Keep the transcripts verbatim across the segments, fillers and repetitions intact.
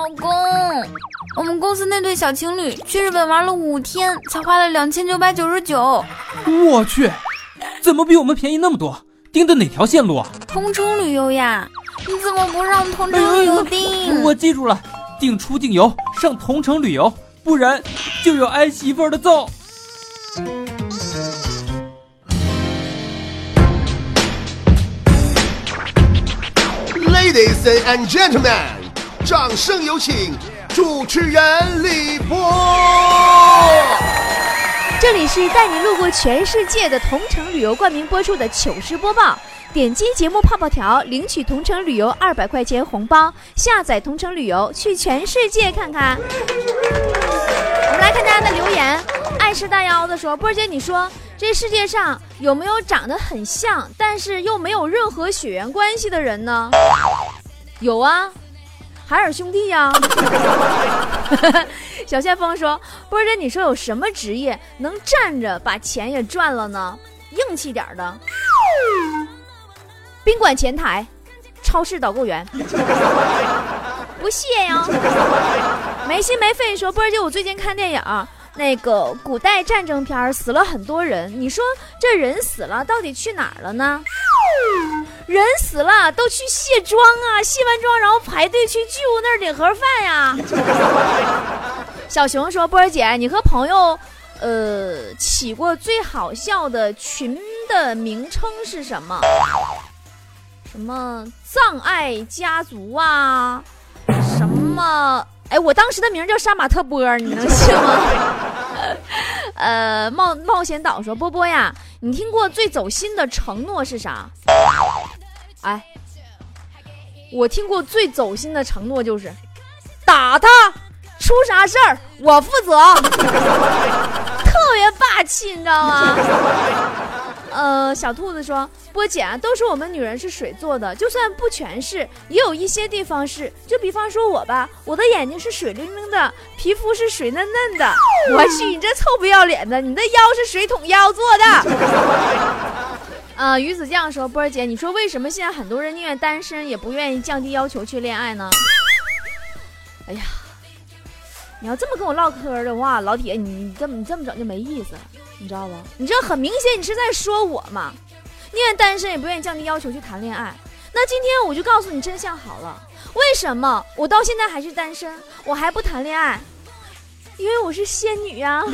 老公，我们公司那对小情侣去日本玩了五天，才花了两千九百九十九。我去，怎么比我们便宜那么多？订的哪条线路啊？同城旅游呀！你怎么不让同城旅游订、哎？我记住了，订出境游，上同城旅游，不然就有挨媳妇儿的揍。Ladies and gentlemen， 掌声有请主持人李波。这里是带你路过全世界的同城旅游冠名播出的糗事播报，点击节目泡泡条领取同城旅游二百块钱红包，下载同城旅游去全世界看看。我们来看大家的留言，爱吃大腰子说：波姐，你说这世界上有没有长得很像但是又没有任何血缘关系的人呢？有啊，海尔兄弟呀、啊、小旋风说：波姐，你说有什么职业能站着把钱也赚了呢？硬气点的宾馆前台，超市导购员。不屑呀。没心没肺说：波姐，我最近看电影，那个古代战争片死了很多人，你说这人死了到底去哪儿了呢？人死了都去卸妆啊，卸完妆然后排队去巨物那儿领盒饭呀。小熊说：波姐，你和朋友呃起过最好笑的群的名称是什么？什么葬爱家族啊，什么，哎，我当时的名叫杀马特波，你能信吗？呃，冒冒险岛说：波波呀，你听过最走心的承诺是啥？哎，我听过最走心的承诺就是，打他，出啥事儿我负责，特别霸气，你知道吗？呃，小兔子说：波姐啊，都说我们女人是水做的，就算不全是，也有一些地方是。就比方说我吧，我的眼睛是水灵灵的，皮肤是水嫩嫩的。我去，你这臭不要脸的，你的腰是水桶腰做的。呃，鱼子酱说：波姐，你说为什么现在很多人宁愿单身，也不愿意降低要求去恋爱呢？哎呀，你要这么跟我唠嗑的话，老铁，你你这么你这么整就没意思了。你知道吗？你这很明显，你是在说我嘛？宁愿单身也不愿意降低要求去谈恋爱。那今天我就告诉你真相好了，为什么我到现在还是单身，我还不谈恋爱？因为我是仙女啊！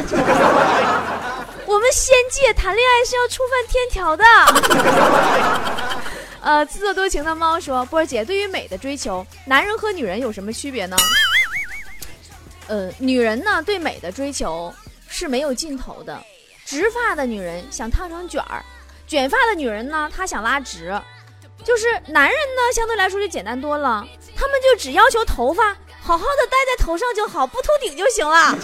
我们仙界谈恋爱是要触犯天条的。呃，自作多情的猫说：波姐，对于美的追求，男人和女人有什么区别呢？呃，女人呢对美的追求是没有尽头的。直发的女人想烫成卷儿，卷发的女人呢，她想拉直，就是男人呢，相对来说就简单多了，他们就只要求头发好好的戴在头上就好，不秃顶就行了。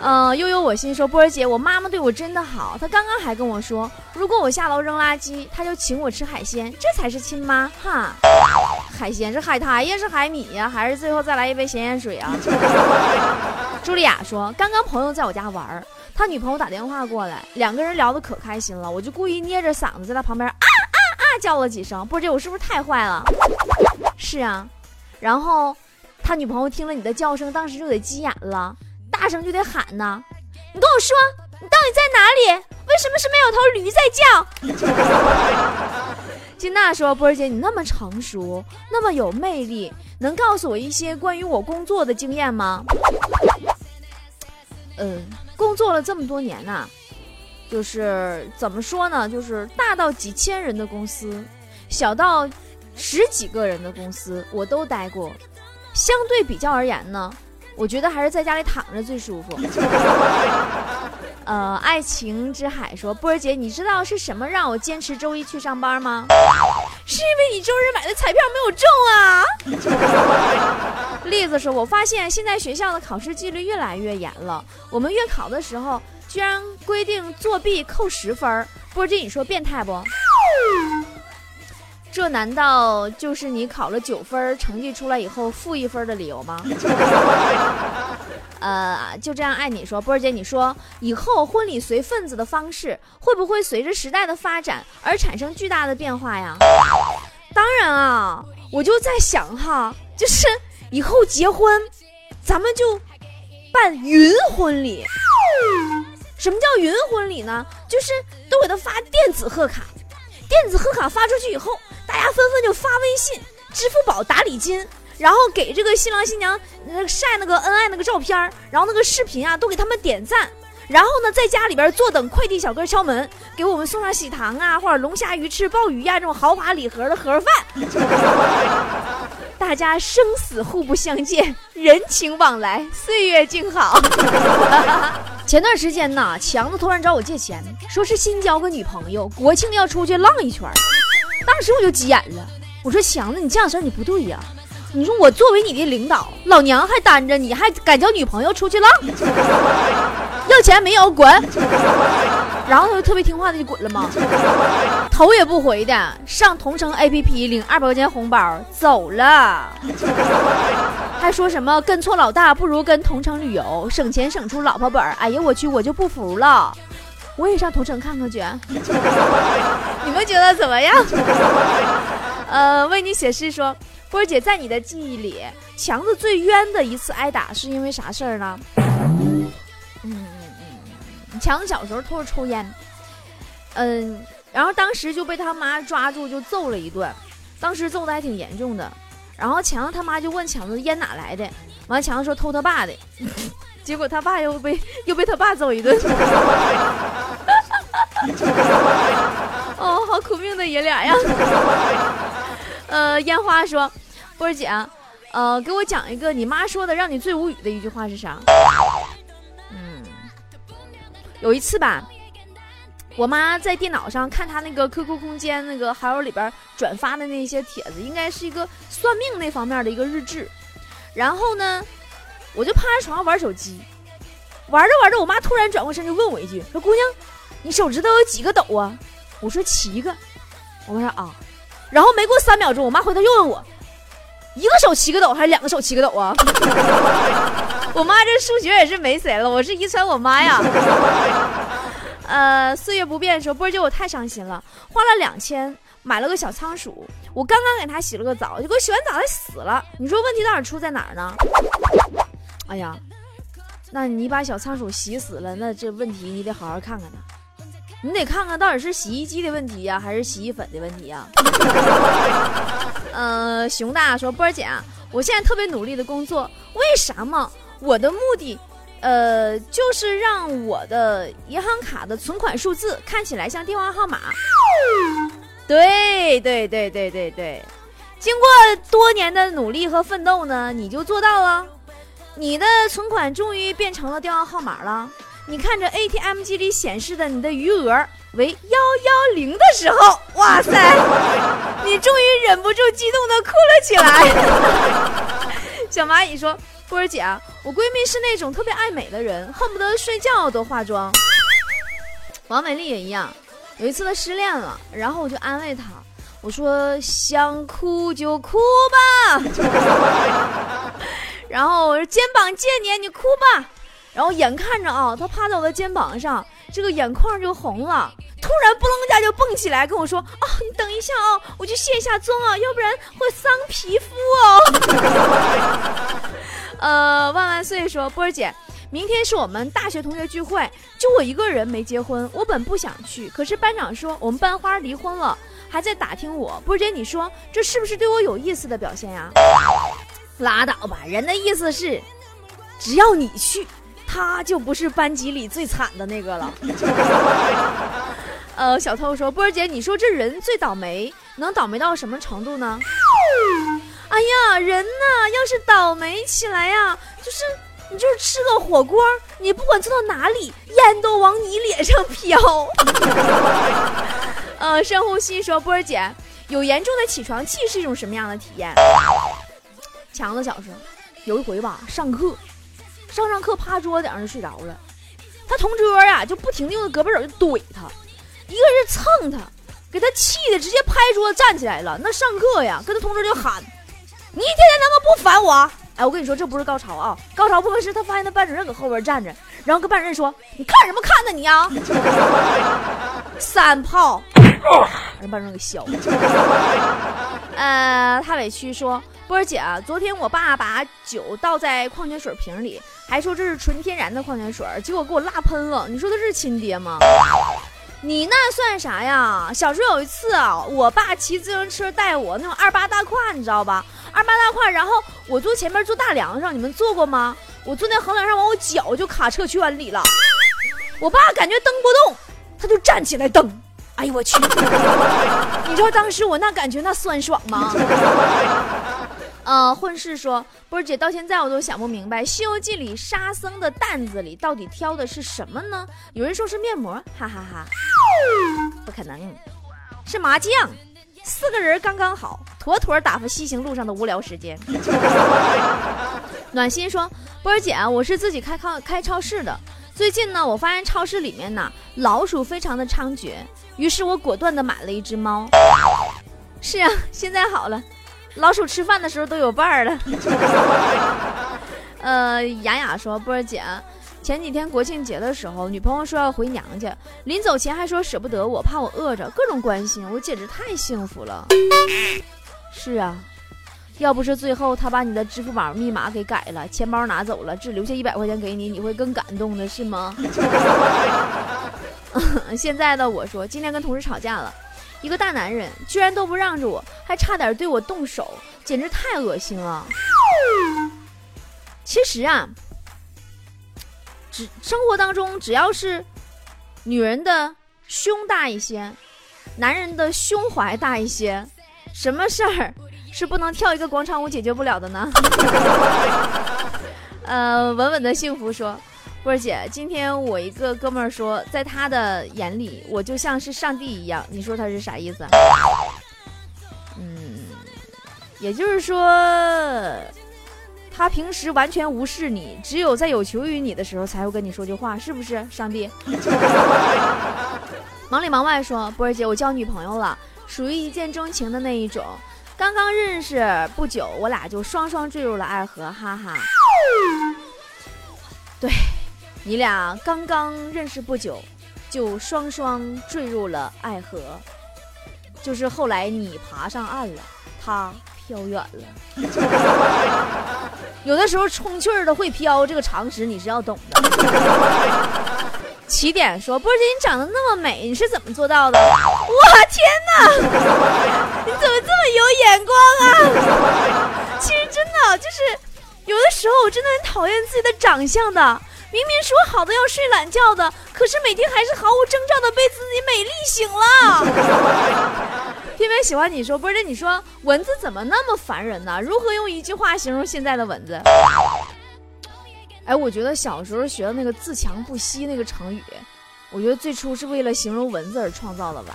嗯、呃，悠悠我心说：波儿姐，我妈妈对我真的好，她刚刚还跟我说，如果我下楼扔垃圾，她就请我吃海鲜，这才是亲妈哈。海鲜是海苔呀，是海米呀，还是最后再来一杯咸盐水啊？茱莉亚说：刚刚朋友在我家玩，他女朋友打电话过来，两个人聊得可开心了，我就故意捏着嗓子在他旁边啊啊啊叫了几声。波姐，我是不是太坏了？是啊，然后他女朋友听了你的叫声，当时就得急眼了，大声就得喊呢，你跟我说你到底在哪里？为什么是没有头驴在叫？金娜说：波姐，你那么成熟，那么有魅力，能告诉我一些关于我工作的经验吗？嗯、呃工作了这么多年啊，就是怎么说呢，就是大到几千人的公司，小到十几个人的公司我都待过，相对比较而言呢，我觉得还是在家里躺着最舒服。呃，爱情之海说：波儿姐，你知道是什么让我坚持周一去上班吗？是因为你周日买的彩票没有中啊。栗子说：我发现现在学校的考试纪律越来越严了，我们月考的时候居然规定作弊扣十分，波姐，你说变态不？这难道就是你考了九分成绩出来以后负一分的理由吗？呃，就这样爱你说：波儿姐，你说以后婚礼随份子的方式会不会随着时代的发展而产生巨大的变化呀？当然啊，我就在想哈，就是以后结婚咱们就办云婚礼。什么叫云婚礼呢？就是都给他发电子贺卡，电子贺卡发出去以后，大家纷纷就发微信、支付宝打礼金，然后给这个新郎新娘晒那个恩爱那个照片，然后那个视频啊都给他们点赞，然后呢在家里边坐等快递小哥敲门，给我们送上喜糖啊，或者龙虾鱼翅鲍鱼呀、啊、这种豪华礼盒的盒饭。大家生死互不相见，人情往来，岁月静好。前段时间呢，强子突然找我借钱，说是新交个女朋友，国庆要出去浪一圈。当时我就急眼了，我说强子，你这样事儿你不对呀、啊，你说我作为你的领导，老娘还单着，你还敢叫女朋友出去浪？要钱没有，滚！然后他就特别听话的就滚了嘛，头也不回的上同城 A P P 领二百块钱红包走了，还说什么跟错老大不如跟同城旅游，省钱省出老婆本。哎呀我去，我就不服了，我也上同城看看去。你们觉得怎么样？呃，为你写诗说，波姐，在你的记忆里，强子最冤的一次挨打是因为啥事儿呢？嗯，强子小时候偷着抽烟，嗯，然后当时就被他妈抓住就揍了一顿，当时揍的还挺严重的。然后强子他妈就问强子烟哪来的，完强子说偷他爸的，结果他爸又被又被他爸揍一顿。哦，好苦命的爷俩呀！呃，烟花说，波儿姐，呃，给我讲一个你妈说的让你最无语的一句话是啥？嗯，有一次吧，我妈在电脑上看她那个 Q Q 空间那个好友里边转发的那些帖子，应该是一个算命那方面的一个日志。然后呢，我就趴在床上玩手机，玩着玩着，我妈突然转过身就问我一句，说姑娘，你手指头有几个抖啊？我说七个。我妈说啊。然后没过三秒钟，我妈回头又问我，一个手七个抖还是两个手七个抖啊？我妈这数学也是没谁了，我是遗传我妈呀。呃，岁月不变说，波姐我太伤心了，花了两千买了个小仓鼠，我刚刚给它洗了个澡，结果洗完澡它死了。你说问题到底出在哪儿呢？哎呀，那你把小仓鼠洗死了，那这问题你得好好看看它。你得看看到底是洗衣机的问题呀、啊，还是洗衣粉的问题呀、啊？呃，熊大说，波姐、啊，我现在特别努力的工作，为啥嘛？我的目的，呃，就是让我的银行卡的存款数字看起来像电话号码。对对对对对对，经过多年的努力和奋斗呢，你就做到了，你的存款终于变成了电话号码了。你看着 A T M 机里显示的你的余额为一百一十的时候，哇塞，你终于忍不住激动的哭了起来。小蚂蚁说，波儿姐，我闺蜜是那种特别爱美的人，恨不得睡觉都化妆。王美丽也一样，有一次她失恋了，然后我就安慰她，我说想哭就哭吧。然后我说肩膀借你，你哭吧。然后眼看着啊，他趴在我的肩膀上，这个眼眶就红了，突然扑棱一下就蹦起来跟我说，哦，你等一下啊、哦，我去卸一下妆啊，要不然会伤皮肤哦。呃，万万岁说，波儿姐，明天是我们大学同学聚会，就我一个人没结婚，我本不想去，可是班长说我们班花离婚了，还在打听我，波儿姐你说这是不是对我有意思的表现呀、啊？拉倒吧，人的意思是只要你去，他就不是班级里最惨的那个了。呃，小偷说，波儿姐，你说这人最倒霉，能倒霉到什么程度呢？哎呀，人呐，要是倒霉起来呀，就是你就是吃个火锅，你不管坐到哪里，烟都往你脸上飘。呃，深呼吸说，波儿姐，有严重的起床气是一种什么样的体验？强子小时候有一回吧，上课。上上课趴桌顶上就睡着了，他同桌啊就不停地用胳膊肘就怼他，一个人蹭他，给他气的直接拍桌站起来了。那上课呀跟他同桌就喊，你一天天他妈不烦我。哎，我跟你说这不是高潮啊，高潮部分是他发现他班主任搁后边站着，然后跟班主任说，你看什么看呢你啊，三炮，让班主任给笑了。呃，他委屈说，波儿姐啊，昨天我爸把酒倒在矿泉水瓶里，还说这是纯天然的矿泉水，结果给我辣喷了。你说他是亲爹吗？你那算啥呀？小时候有一次啊，我爸骑自行车带我，那种二八大胯，你知道吧？二八大胯，然后我坐前面坐大梁上，你们坐过吗？我坐那横梁上，完我脚就卡车圈里了。我爸感觉蹬不动，他就站起来蹬。哎呦我去！你知道当时我那感觉那酸爽吗？呃，混世说，波儿姐到现在我都想不明白，《西游记》里沙僧的担子里到底挑的是什么呢？有人说是面膜，哈哈哈，不可能，是麻将，四个人刚刚好，妥妥打发西行路上的无聊时间。暖心说，波儿姐啊，我是自己开开开超市的。最近呢，我发现超市里面呢老鼠非常的猖獗，于是我果断的买了一只猫。是啊，现在好了，老鼠吃饭的时候都有伴儿了。呃，雅雅说，波儿姐，前几天国庆节的时候，女朋友说要回娘家，临走前还说舍不得我，怕我饿着，各种关心我，简直太幸福了。是啊，要不是最后他把你的支付宝密码给改了，钱包拿走了，只留下一百块钱给你，你会更感动的是吗？现在的我说，今天跟同事吵架了，一个大男人居然都不让着我，还差点对我动手，简直太恶心了。其实啊，只生活当中只要是女人的胸大一些，男人的胸怀大一些，什么事儿是不能跳一个广场舞解决不了的呢？呃，稳稳的幸福说，波儿姐，今天我一个哥们儿说，在他的眼里我就像是上帝一样，你说他是啥意思啊？嗯，也就是说他平时完全无视你，只有在有求于你的时候才会跟你说句话，是不是上帝？忙里忙外说，波儿姐，我交女朋友了，属于一见钟情的那一种，刚刚认识不久，我俩就双双坠入了爱河，哈哈。对，你俩刚刚认识不久，就双双坠入了爱河，就是后来你爬上岸了，他飘远了。有的时候充气儿的会飘，这个常识你是要懂的。起点说，波姐，你长得那么美，你是怎么做到的？哇，天哪！你怎么这么有眼光啊？其实真的就是，有的时候我真的很讨厌自己的长相的。明明说好的要睡懒觉的，可是每天还是毫无征兆的被自己美丽醒了。偏偏喜欢你说，波姐，你说蚊子怎么那么烦人呢、啊？如何用一句话形容现在的蚊子？哎，我觉得小时候学的那个自强不息那个成语，我觉得最初是为了形容蚊子而创造的吧。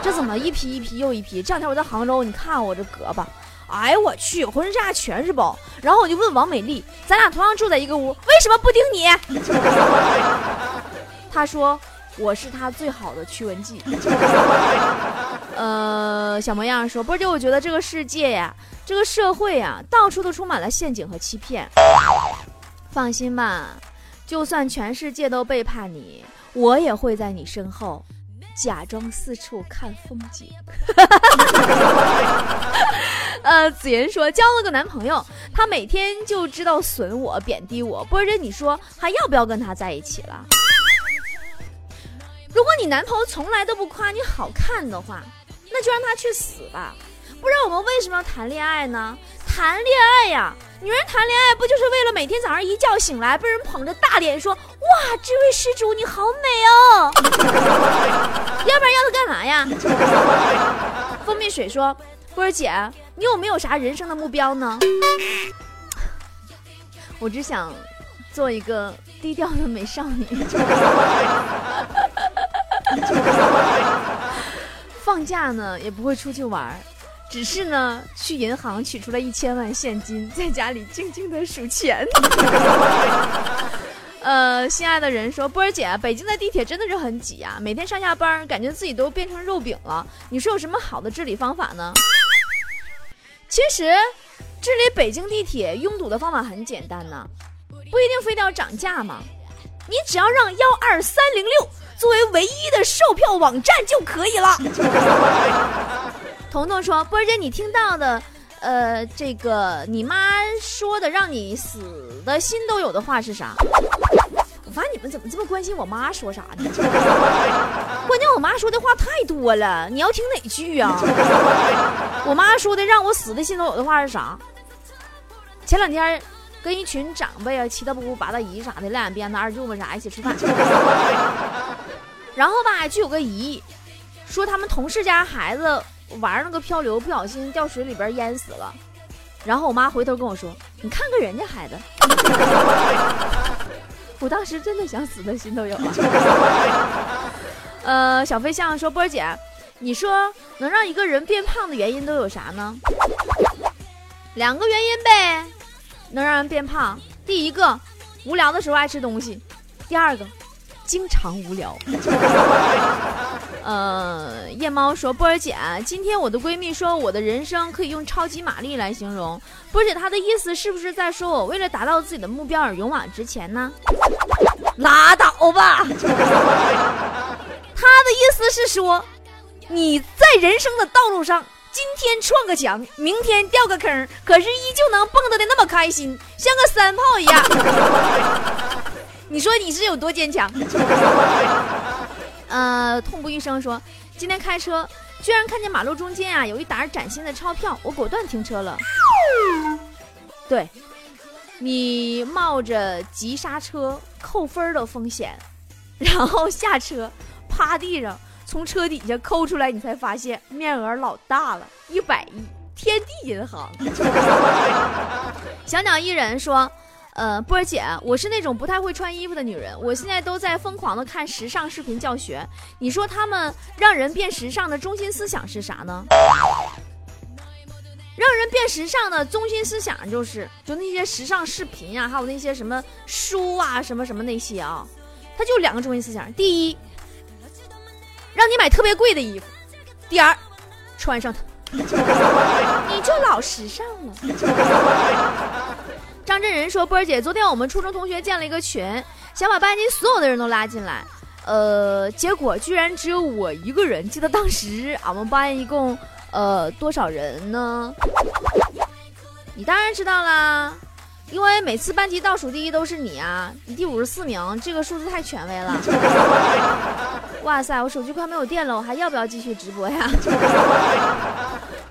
这怎么一批一批又一批？这两天我在杭州，你看我这胳膊，哎我去，浑身上下全是包。然后我就问王美丽，咱俩同样住在一个屋，为什么不叮你？他说我是他最好的驱蚊剂。呃，小模样说，波姐，我觉得这个世界呀，这个社会呀，到处都充满了陷阱和欺骗。放心吧，就算全世界都背叛你，我也会在你身后假装四处看风景。呃，子言说，交了个男朋友，他每天就知道损我贬低我，波姐，你说还要不要跟他在一起了？如果你男朋友从来都不夸你好看的话，那就让他去死吧。不然我们为什么要谈恋爱呢？谈恋爱呀，女人谈恋爱不就是为了每天早上一觉醒来被人捧着大脸说，哇，这位施主你好美哦。要不然要他干嘛呀？蜂蜜水说，波儿姐，你有没有啥人生的目标呢？我只想做一个低调的美少女。放假呢也不会出去玩，只是呢，去银行取出了一千万现金，在家里静静的数钱。呃，心爱的人说，波儿姐，北京的地铁真的是很挤啊，每天上下班，感觉自己都变成肉饼了。你说有什么好的治理方法呢？其实，治理北京地铁拥堵的方法很简单呢，不一定非得要涨价嘛，你只要让幺二三零六作为唯一的售票网站就可以了。彤彤说，波姐，你听到的呃，这个你妈说的让你死的心都有的话是啥？我发现你们怎么这么关心我妈说啥呢？关键我妈说的话太多了，你要听哪句啊？我妈说的让我死的心都有的话是啥？前两天跟一群长辈啊，七大姑八大姨啥的，烂眼边的二舅们啥一起吃饭，然后吧，就有个姨说他们同事家孩子玩那个漂流不小心掉水里边淹死了，然后我妈回头跟我说你看看人家孩子。我当时真的想死的心都有了。呃小飞象说，波儿姐，你说能让一个人变胖的原因都有啥呢？两个原因呗，能让人变胖，第一个无聊的时候爱吃东西，第二个经常无聊。呃，夜猫说，波儿姐，今天我的闺蜜说我的人生可以用超级玛丽来形容，波儿姐她的意思是不是在说我为了达到自己的目标而勇往直前呢？拉倒吧。她的意思是说你在人生的道路上今天撞个墙，明天掉个坑，可是依旧能蹦跶的那么开心，像个山炮一样。你说你是有多坚强？呃，痛不欲生说，今天开车居然看见马路中间啊有一沓崭新的钞票，我果断停车了。对，你冒着急刹车扣分的风险，然后下车趴地上从车底下抠出来，你才发现面额老大了，一百亿，天地银行。小鸟依人说，呃，波儿姐，我是那种不太会穿衣服的女人，我现在都在疯狂的看时尚视频教学，你说他们让人变时尚的中心思想是啥呢？让人变时尚的中心思想就是就那些时尚视频啊，还有那些什么书啊什么什么那些啊，它就两个中心思想，第一让你买特别贵的衣服，第二穿上它你就老时尚了。张真人说，波儿姐，昨天我们初中同学建了一个群，想把班级所有的人都拉进来，呃，结果居然只有我一个人。记得当时俺们班一共呃多少人呢？你当然知道啦，因为每次班级倒数第一都是你啊，你第五十四名，这个数字太权威了。哇塞，我手机快没有电了，我还要不要继续直播呀？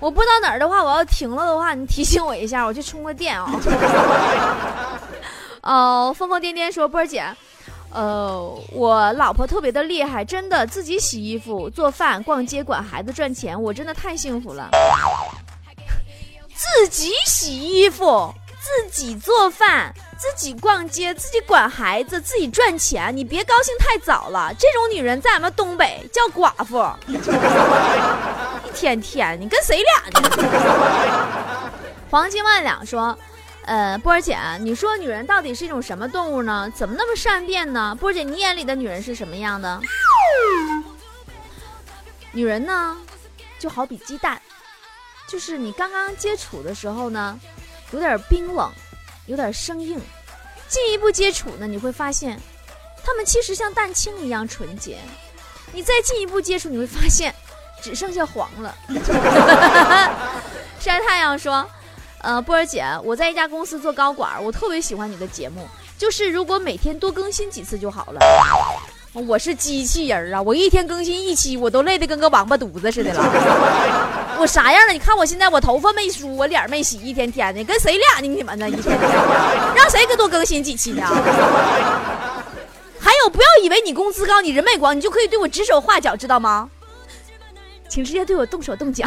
我不知道哪儿的话，我要停了的话，你提醒我一下，我去充个电啊、哦。哦，疯疯癫癫说，波儿姐，呃，我老婆特别的厉害，真的自己洗衣服、做饭、逛街、管孩子、赚钱，我真的太幸福了。自己洗衣服，自己做饭，自己逛街，自己管孩子，自己赚钱，你别高兴太早了，这种女人在我们东北叫寡妇。天天你跟谁俩呢？黄金万两说，呃波儿姐，你说女人到底是一种什么动物呢？怎么那么善变呢？波儿姐，你眼里的女人是什么样的？女人呢就好比鸡蛋，就是你刚刚接触的时候呢有点冰冷，有点生硬，进一步接触呢你会发现她们其实像蛋清一样纯洁，你再进一步接触你会发现只剩下黄了。晒太阳说，呃，波儿姐，我在一家公司做高管，我特别喜欢你的节目，就是如果每天多更新几次就好了。我是机器人啊，我一天更新一期，我都累得跟个王八犊子似的了。我啥样了？你看我现在，我头发没梳，我脸没洗，一天天的跟谁俩呢？你们呢？一天天的，让谁给多更新几期呢？还有，不要以为你工资高，你人脉广，你就可以对我指手画脚，知道吗？请直接对我动手动脚。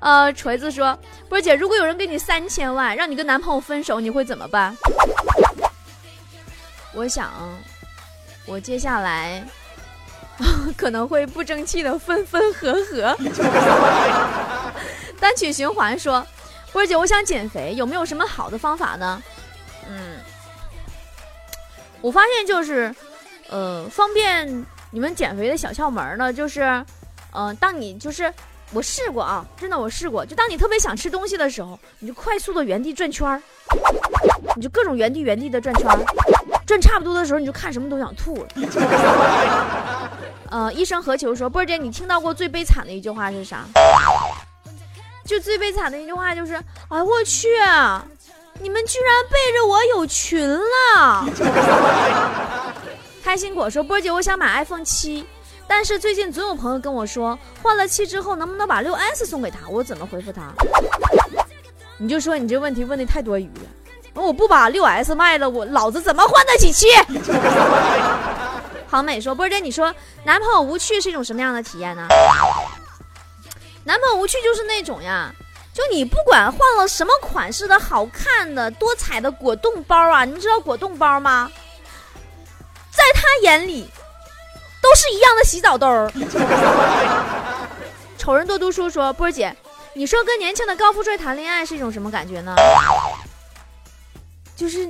呃，锤子说，波姐，如果有人给你三千万，让你跟男朋友分手，你会怎么办？我想，我接下来可能会不争气的分分合合。单曲循环说，波姐，我想减肥，有没有什么好的方法呢？嗯，我发现就是，呃，方便。你们减肥的小窍门呢，就是，嗯、呃，当你就是我试过啊，真的我试过，就当你特别想吃东西的时候，你就快速的原地转圈儿，你就各种原地原地的转圈儿，转差不多的时候，你就看什么都想吐了。呃，医生何求说，波儿姐，你听到过最悲惨的一句话是啥？就最悲惨的一句话就是，哎我去，你们居然背着我有群了。开心果说，波姐，我想买 iPhone 七，但是最近总有朋友跟我说，换了七之后能不能把 六 S 送给他，我怎么回复他？你就说你这问题问的太多余了，我不把 六 S 卖了，我老子怎么换得起七？好美说，波姐，你说男朋友无趣是一种什么样的体验呢？男朋友无趣就是那种呀，就你不管换了什么款式的好看的多彩的果冻包啊，你们知道果冻包吗？在他眼里都是一样的洗澡豆。丑人多读书说，波姐，你说跟年轻的高富帅谈恋爱是一种什么感觉呢？就是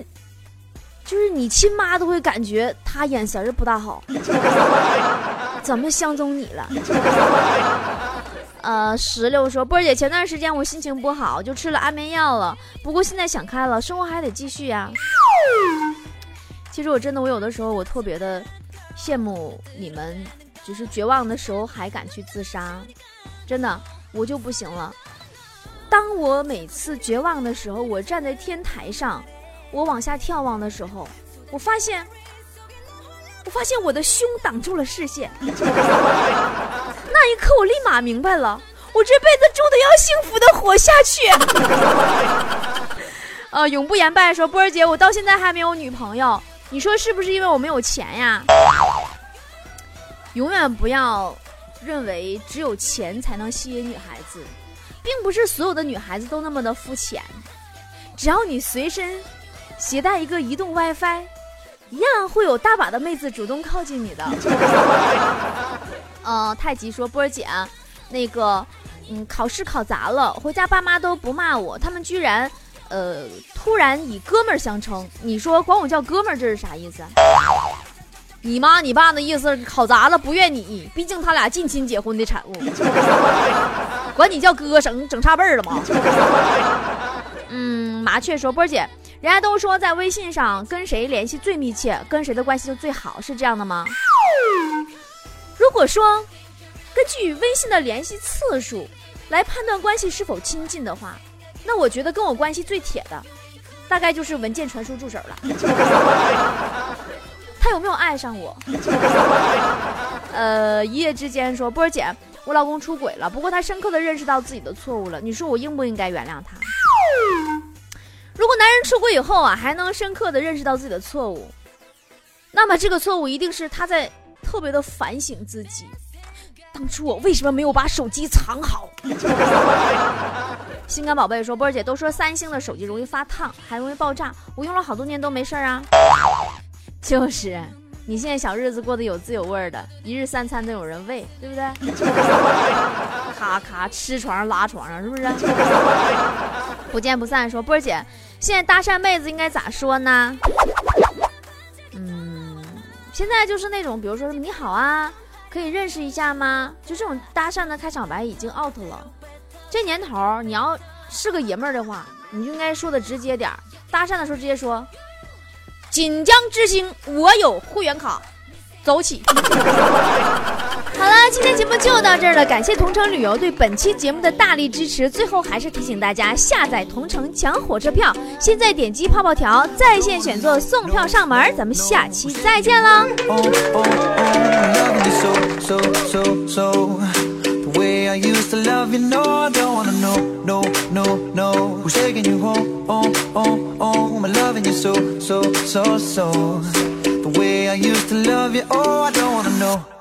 就是你亲妈都会感觉他眼神不大好，怎么相中你了？呃，石榴说，波姐，前段时间我心情不好，就吃了安眠药了，不过现在想开了，生活还得继续呀、啊。其实我真的，我有的时候我特别的羡慕你们，就是绝望的时候还敢去自杀，真的，我就不行了。当我每次绝望的时候，我站在天台上，我往下眺望的时候，我发现，我发现我的胸挡住了视线。那一刻我立马明白了，我这辈子住的要幸福的活下去。呃，永不言败说，波儿姐，我到现在还没有女朋友，你说是不是因为我没有钱呀？永远不要认为只有钱才能吸引女孩子，并不是所有的女孩子都那么的肤浅，只要你随身携带一个移动 WiFi， 一样会有大把的妹子主动靠近你的。呃，太极说，波儿姐，那个，嗯，考试考砸了，回家爸妈都不骂我，他们居然，呃，突然以哥们儿相称。你说管我叫哥们儿，这是啥意思？你妈你爸的意思是考砸了不怨你，毕竟他俩近亲结婚的产物。管你叫哥整整差辈儿了吗？嗯，麻雀说，波儿姐，人家都说在微信上跟谁联系最密切，跟谁的关系就最好，是这样的吗？如果说根据微信的联系次数来判断关系是否亲近的话，那我觉得跟我关系最铁的大概就是文件传输助手了。他有没有爱上我？呃，一夜之间说，波儿姐，我老公出轨了，不过他深刻的认识到自己的错误了，你说我应不应该原谅他？如果男人出轨以后啊还能深刻的认识到自己的错误，那么这个错误一定是他在特别的反省自己，当初我为什么没有把手机藏好？心肝宝贝说，波儿姐，都说三星的手机容易发烫，还容易爆炸，我用了好多年都没事啊。就是你现在小日子过得有滋有味的，一日三餐都有人喂，对不对？咔咔吃床上拉床上，是不是？不见不散说，波儿姐，现在搭讪妹子应该咋说呢？嗯。现在就是那种比如说什么你好啊，可以认识一下吗，就这种搭讪的开场白已经 out 了。这年头你要是个爷们儿的话，你就应该说的直接点，搭讪的时候直接说，锦江之星我有会员卡，走起。好了，今天节目就到这儿了，感谢同城旅游对本期节目的大力支持。最后还是提醒大家下载同城抢火车票，现在点击泡泡条在线选座送票上门，咱们下期再见喽。The way I used to love you, oh, I don't wanna know.